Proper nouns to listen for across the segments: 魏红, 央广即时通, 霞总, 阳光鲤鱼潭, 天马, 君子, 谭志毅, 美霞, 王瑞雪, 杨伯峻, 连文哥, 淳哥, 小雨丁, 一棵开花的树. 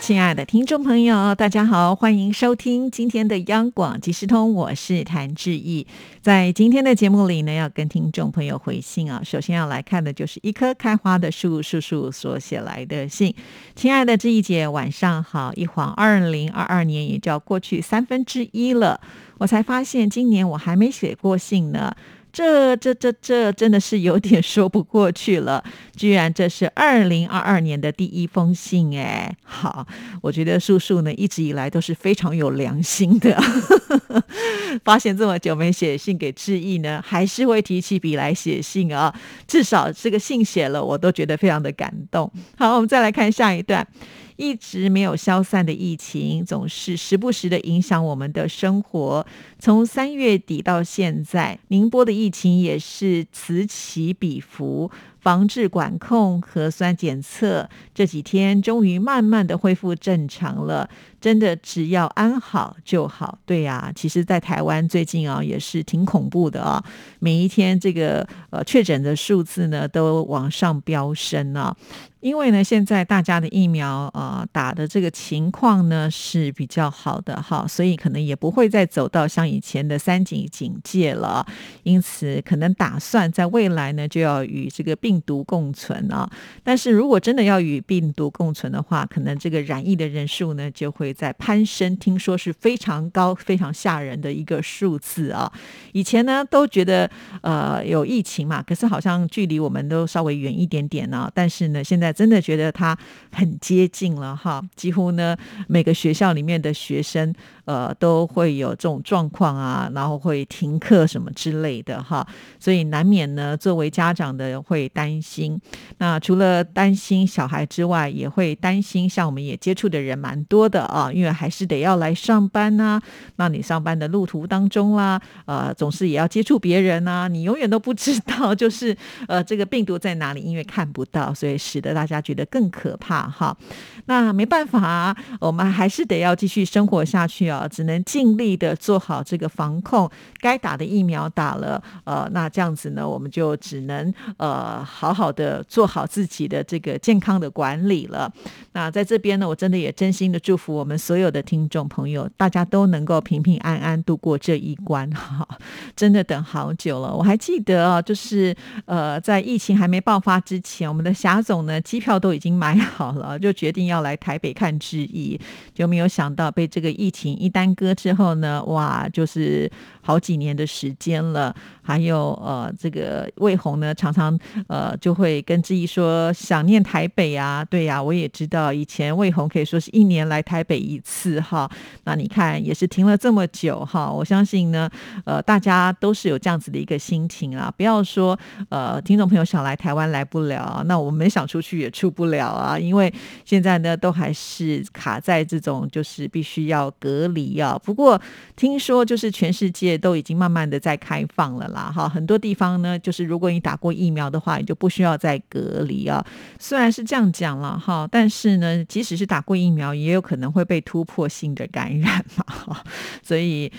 亲爱的听众朋友，大家好，欢迎收听今天的央广即时通，我是谭志毅。在今天的节目里呢，要跟听众朋友回信啊。首先要来看的就是一棵开花的树树树所写来的信。亲爱的志毅姐，晚上好。一晃2022年也就要过去1/3了，我才发现今年我还没写过信呢。这真的是有点说不过去了，居然这是2022年的第一封信哎！好，我觉得叔叔呢一直以来都是非常有良心的发现这么久没写信给志毅呢，还是会提起笔来写信啊。至少这个信写了，我都觉得非常的感动。好，我们再来看下一段。一直没有消散的疫情总是时不时的影响我们的生活，从3月底到现在，宁波的疫情也是此起彼伏，防治管控、核酸检测这几天终于慢慢的恢复正常了，真的只要安好就好。对啊，其实在台湾最近啊也是挺恐怖的啊，每一天这个确诊的数字呢都往上飙升啊。因为呢现在大家的疫苗打的这个情况呢是比较好的哈，所以可能也不会再走到像以前的3级警戒了，因此可能打算在未来呢就要与这个病毒共存啊。但是如果真的要与病毒共存的话，可能这个染疫的人数呢就会在攀升，听说是非常高非常吓人的一个数字啊。以前呢都觉得有疫情嘛，可是好像距离我们都稍微远一点点啊，但是呢现在真的觉得它很接近了哈，几乎呢每个学校里面的学生都会有这种状况啊，然后会停课什么之类的哈，所以难免呢作为家长的会担心。那除了担心小孩之外，也会担心像我们也接触的人蛮多的啊，因为还是得要来上班啊，那你上班的路途当中啦总是也要接触别人啊，你永远都不知道就是这个病毒在哪里，因为看不到，所以使得大家觉得更可怕哈。那没办法啊，我们还是得要继续生活下去啊，只能尽力的做好这个防控，该打的疫苗打了那这样子呢我们就只能好好的做好自己的这个健康的管理了。那在这边呢，我真的也真心的祝福我们所有的听众朋友，大家都能够平平安安度过这一关哈，真的等好久了。我还记得啊，就是在疫情还没爆发之前，我们的霞总呢机票都已经买好了，就决定要来台北看志毅，就没有想到被这个疫情一耽搁之后呢，哇，就是好几年的时间了。还有这个魏红呢常常就会跟志毅说想念台北啊。对啊，我也知道以前魏红可以说是1年来台北1次哈，那你看也是停了这么久哈。我相信呢大家都是有这样子的一个心情啊，不要说听众朋友想来台湾来不了啊，那我们想出去也出不了啊，因为现在呢都还是卡在这种就是必须要隔离啊。不过听说就是全世界都已经慢慢的在开放了啦哈，很多地方呢就是如果你打过疫苗的话，你就不需要再隔离啊。虽然是这样讲了哈，但是呢即使是打过疫苗也有可能会被突破性的感染嘛哈，所以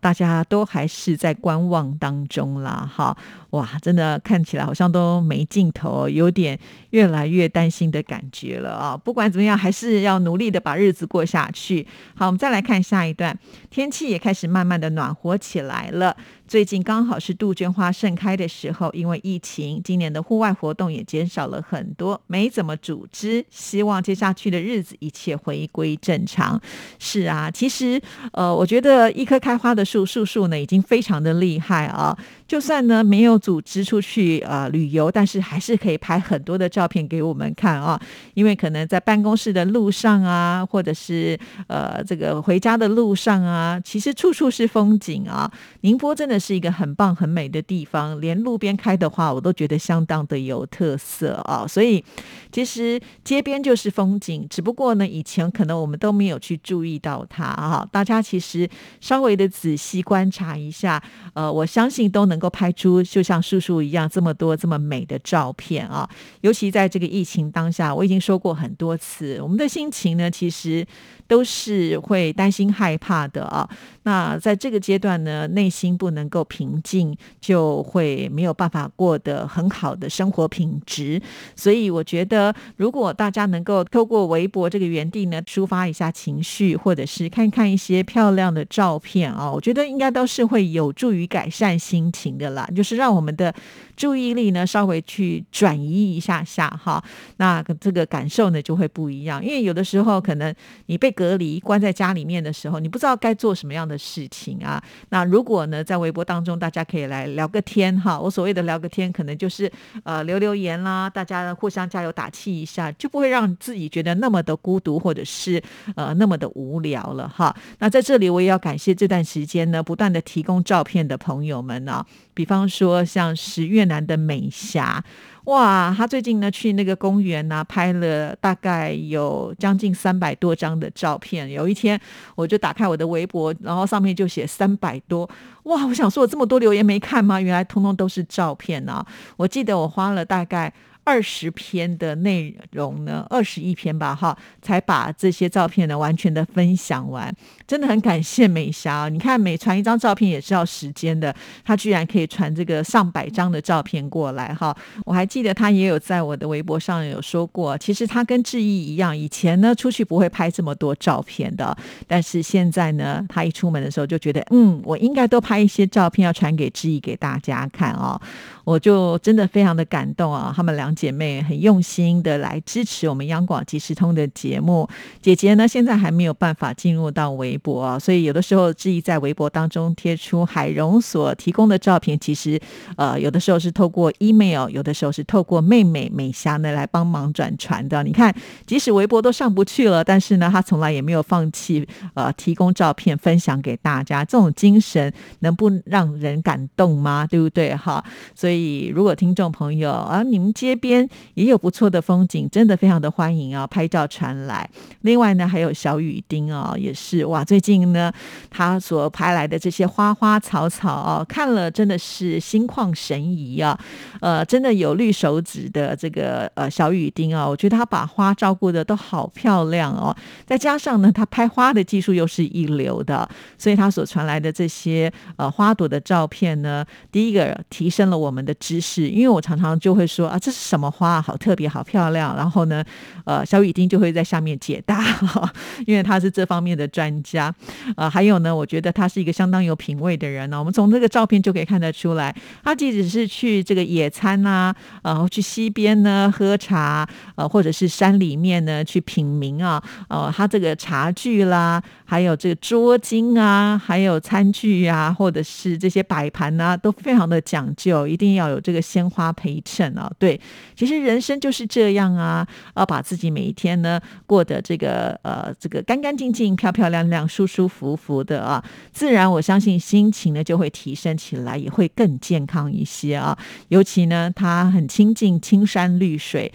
大家都还是在观望当中啦哈。哇，真的看起来好像都没尽头，有点越来越担心的感觉了啊！不管怎么样，还是要努力的把日子过下去。好，我们再来看下一段。天气也开始慢慢的暖和起来了，最近刚好是杜鹃花盛开的时候，因为疫情，今年的户外活动也减少了很多，没怎么组织，希望接下去的日子一切回归正常。是啊，其实我觉得一棵开花的树呢已经非常的厉害啊，就算呢没有组织出去旅游，但是还是可以拍很多的照片给我们看啊，因为可能在办公室的路上啊，或者是这个回家的路上啊，其实处处是风景啊。宁波真的是一个很棒很美的地方，连路边开的花我都觉得相当的有特色啊。所以其实街边就是风景，只不过呢以前可能我们都没有去注意到它啊。大家其实稍微的仔细观察一下，我相信都能够拍出就像叔叔一样这么多这么美的照片啊。尤其在这个疫情当下，我已经说过很多次，我们的心情呢其实都是会担心害怕的啊。那在这个阶段呢，内心不能够平静，就会没有办法过得很好的生活品质。所以我觉得如果大家能够透过微博这个园地呢抒发一下情绪，或者是看看一些漂亮的照片啊，我觉得应该都是会有助于改善心情的啦，就是让我们的注意力呢稍微去转移一下下哈，那这个感受呢就会不一样。因为有的时候可能你被隔离关在家里面的时候，你不知道该做什么样的事情啊。那如果呢在微博当中大家可以来聊个天哈，我所谓的聊个天可能就是留言啦，大家互相加油打气一下，就不会让自己觉得那么的孤独，或者是那么的无聊了哈。那在这里我也要感谢这段时间呢不断的提供照片的朋友们啊，比方说像是越南的美霞，哇，他最近呢去那个公园啊拍了大概有将近300多张的照片。有一天我就打开我的微博，然后上面就写300多，哇，我想说我这么多留言没看吗？原来通通都是照片啊。我记得我花了大概20篇的内容呢，21篇吧哈，才把这些照片呢完全的分享完，真的很感谢美霞。你看每传一张照片也是要时间的，她居然可以传这个上百张的照片过来哈。我还记得她也有在我的微博上有说过，其实她跟志毅一样，以前呢出去不会拍这么多照片的，但是现在呢她一出门的时候就觉得我应该多拍一些照片要传给志毅给大家看哦。我就真的非常的感动啊，她们2姐妹很用心的来支持我们央广即时通的节目。姐姐呢现在还没有办法进入到微博啊，所以有的时候志毅在微博当中贴出海蓉所提供的照片，其实有的时候是透过 email， 有的时候是透过妹妹美霞呢来帮忙转传的。你看即使微博都上不去了，但是呢她从来也没有放弃提供照片分享给大家，这种精神能不让人感动吗？对不对哈？所以如果听众朋友啊，你们接边也有不错的风景，真的非常的欢迎啊，拍照传来。另外呢还有小雨丁啊，也是哇，最近呢他所拍来的这些花花草草啊，看了真的是心旷神怡啊。真的有绿手指的这个小雨丁啊，我觉得他把花照顾的都好漂亮哦。再加上呢他拍花的技术又是一流的，所以他所传来的这些花朵的照片呢，第一个提升了我们的知识，因为我常常就会说啊，这是什么花，好特别好漂亮，然后呢小雨丁就会在下面解答因为他是这方面的专家。还有呢我觉得他是一个相当有品味的人呢，我们从这个照片就可以看得出来，他即使是去这个野餐啊，去溪边呢喝茶，或者是山里面呢去品茗啊，他这个茶具啦，还有这个桌巾啊，还有餐具啊，或者是这些摆盘啊，都非常的讲究，一定要有这个鲜花陪衬啊。对，其实人生就是这样啊，要把自己每一天呢过得这个干干净净、漂漂亮亮、舒舒服服的啊，自然我相信心情呢就会提升起来，也会更健康一些啊。尤其呢，他很亲近青山绿水，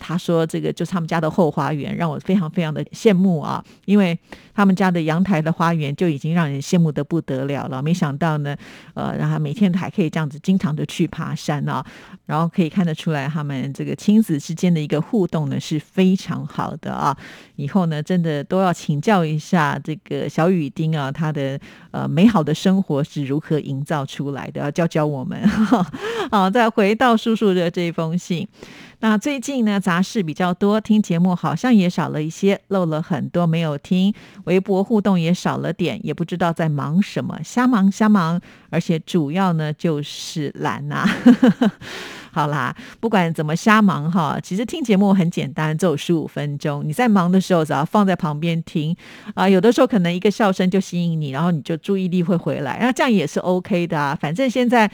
他说这个就是他们家的后花园，让我非常非常的羡慕啊，因为他们家的阳台的花园就已经让人羡慕的不得了了，没想到呢，让他每天还可以这样子经常的去爬山啊，然后可以看得出来他们这个亲子之间的一个互动呢是非常好的啊。以后呢真的都要请教一下这个小雨丁啊，他的美好的生活是如何营造出来的，要教我们好，再回到叔叔的这封信。那最近呢杂事比较多，听节目好像也少了一些，漏了很多没有听，微博互动也少了点，也不知道在忙什么，瞎忙瞎忙，而且主要呢就是懒啊好啦，不管怎么瞎忙哈，其实听节目很简单，只有15分钟。你在忙的时候只要放在旁边听啊，有的时候可能一个笑声就吸引你，然后你就注意力会回来，那这样也是 OK 的啊。反正现在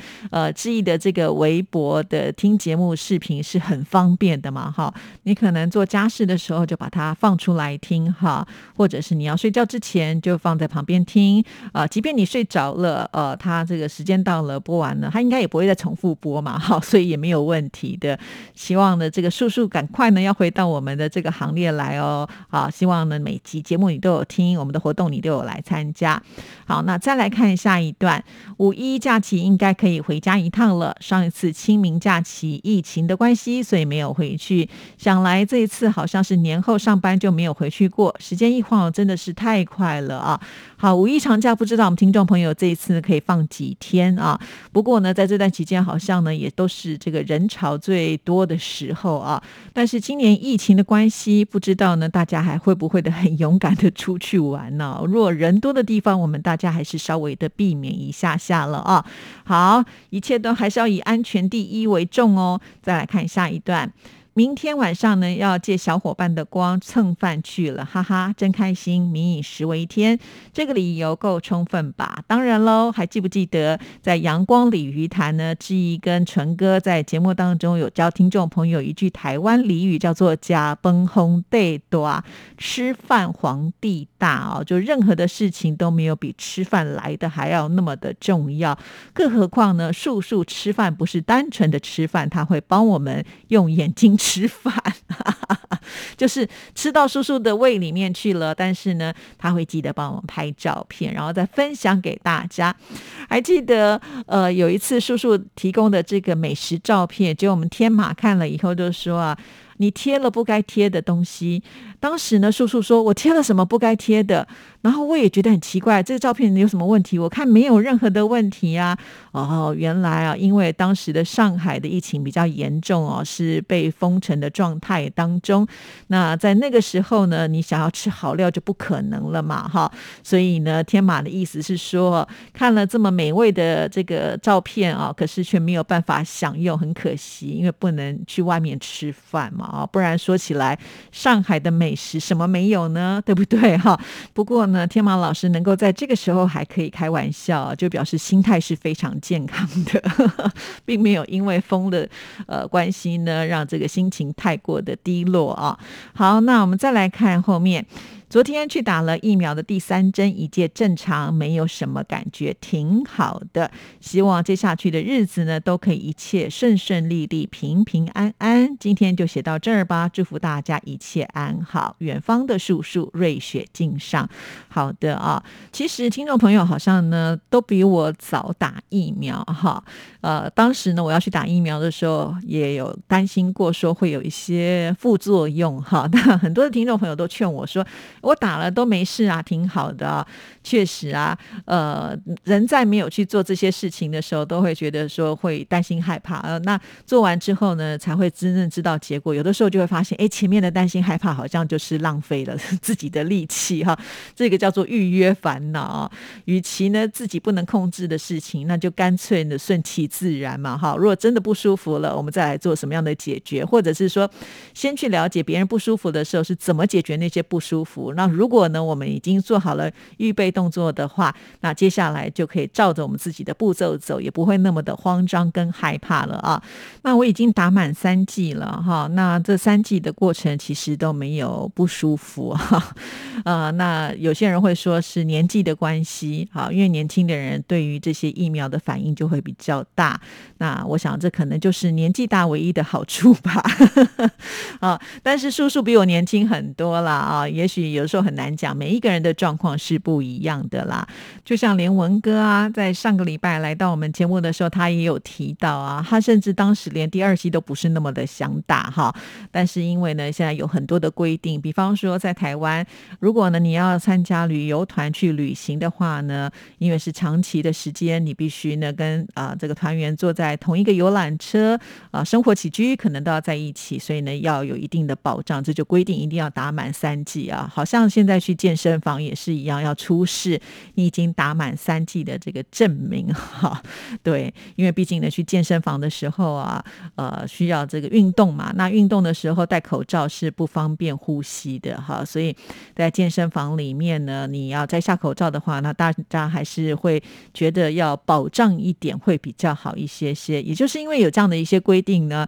智毅的这个微博的听节目视频是很方便的嘛哈，你可能做家事的时候就把它放出来听哈，或者是你要睡觉之前就放在旁边听即便你睡着了它这个时间到了播完了，它应该也不会再重复播嘛哈，所以也没有问题的。希望呢这个叔叔赶快呢要回到我们的这个行列来哦。好，希望呢每集节目你都有听，我们的活动你都有来参加。好，那再来看下一段。5.1假期应该可以回家一趟了，上一次清明假期疫情的关系所以没有回去，想来这一次好像是年后上班就没有回去过，时间一晃真的是太快了啊。好，5.1长假不知道我们听众朋友这一次呢可以放几天啊，不过呢在这段期间好像呢也都是这个人潮最多的时候啊，但是今年疫情的关系不知道呢大家还会不会的很勇敢的出去玩呢如果人多的地方我们大家还是稍微的避免一下下了啊。好，一切都还是要以安全第一为重哦。再来看下一段。明天晚上呢要借小伙伴的光蹭饭去了，哈哈，真开心，民以食为天，这个理由够充分吧？当然咯，还记不记得在阳光鲤鱼潭呢，志毅跟淳哥在节目当中有教听众朋友一句台湾俚语，叫做吃饭皇帝大，吃饭皇帝大哦，就任何的事情都没有比吃饭来的还要那么的重要，更何况呢叔叔吃饭不是单纯的吃饭，他会帮我们用眼睛吃饭就是吃到叔叔的胃里面去了，但是呢他会记得帮我们拍照片然后再分享给大家。还记得有一次叔叔提供的这个美食照片，结果我们天马看了以后就说啊，你贴了不该贴的东西。当时呢叔叔说我贴了什么不该贴的，然后我也觉得很奇怪，这个照片有什么问题，我看没有任何的问题啊。哦，原来啊因为当时的上海的疫情比较严重哦，是被封城的状态当中，那在那个时候呢你想要吃好料就不可能了嘛哈，所以呢天马的意思是说看了这么美味的这个照片啊，可是却没有办法享用，很可惜，因为不能去外面吃饭嘛不然说起来上海的美食什么没有呢，对不对哈？不过呢天马老师能够在这个时候还可以开玩笑，就表示心态是非常健康的并没有因为风的关系呢让这个心情太过的低落啊。好，那我们再来看后面。昨天去打了疫苗的第3针，一切正常，没有什么感觉，挺好的。希望接下去的日子呢，都可以一切顺顺利利，平平安安。今天就写到这儿吧，祝福大家一切安好。远方的叔叔，瑞雪敬上。好的啊，其实听众朋友好像呢，都比我早打疫苗哈。当时呢，我要去打疫苗的时候，也有担心过说会有一些副作用哈。但很多的听众朋友都劝我说，我打了都没事啊，挺好的啊。确实啊人在没有去做这些事情的时候都会觉得说会担心害怕那做完之后呢才会真正知道结果，有的时候就会发现前面的担心害怕好像就是浪费了自己的力气哈，这个叫做预约烦恼与其呢自己不能控制的事情，那就干脆呢顺其自然嘛哈。如果真的不舒服了，我们再来做什么样的解决，或者是说先去了解别人不舒服的时候是怎么解决那些不舒服，那如果呢我们已经做好了预备动作的话，那接下来就可以照着我们自己的步骤走，也不会那么的慌张跟害怕了啊。那我已经打满3剂了哈，那这3剂的过程其实都没有不舒服哈那有些人会说是年纪的关系啊，因为年轻的人对于这些疫苗的反应就会比较大，那我想这可能就是年纪大唯一的好处吧但是叔叔比我年轻很多啦也许有时候很难讲，每一个人的状况是不一样的啦。就像连文哥啊，在上个礼拜来到我们节目的时候，他也有提到啊，他甚至当时连第2剂都不是那么的想打哈。但是因为呢，现在有很多的规定，比方说在台湾，如果呢你要参加旅游团去旅行的话呢，因为是长期的时间，你必须呢跟这个团员坐在同一个游览车生活起居可能都要在一起，所以呢要有一定的保障，这就规定一定要打满3剂啊。好。好像现在去健身房也是一样，要出示你已经打满3剂的这个证明哈。对，因为毕竟呢去健身房的时候啊，需要这个运动嘛，那运动的时候戴口罩是不方便呼吸的哈，所以在健身房里面呢，你要摘下口罩的话，那大家还是会觉得要保障一点会比较好一些些。也就是因为有这样的一些规定呢，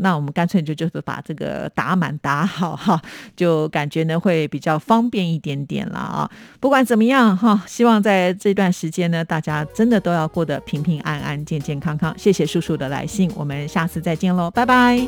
那我们干脆就是把这个打满打好哈，就感觉呢会比较方便一点点啦啊。不管怎么样哈，希望在这段时间呢，大家真的都要过得平平安安、健健康康。谢谢叔叔的来信，我们下次再见喽，拜拜。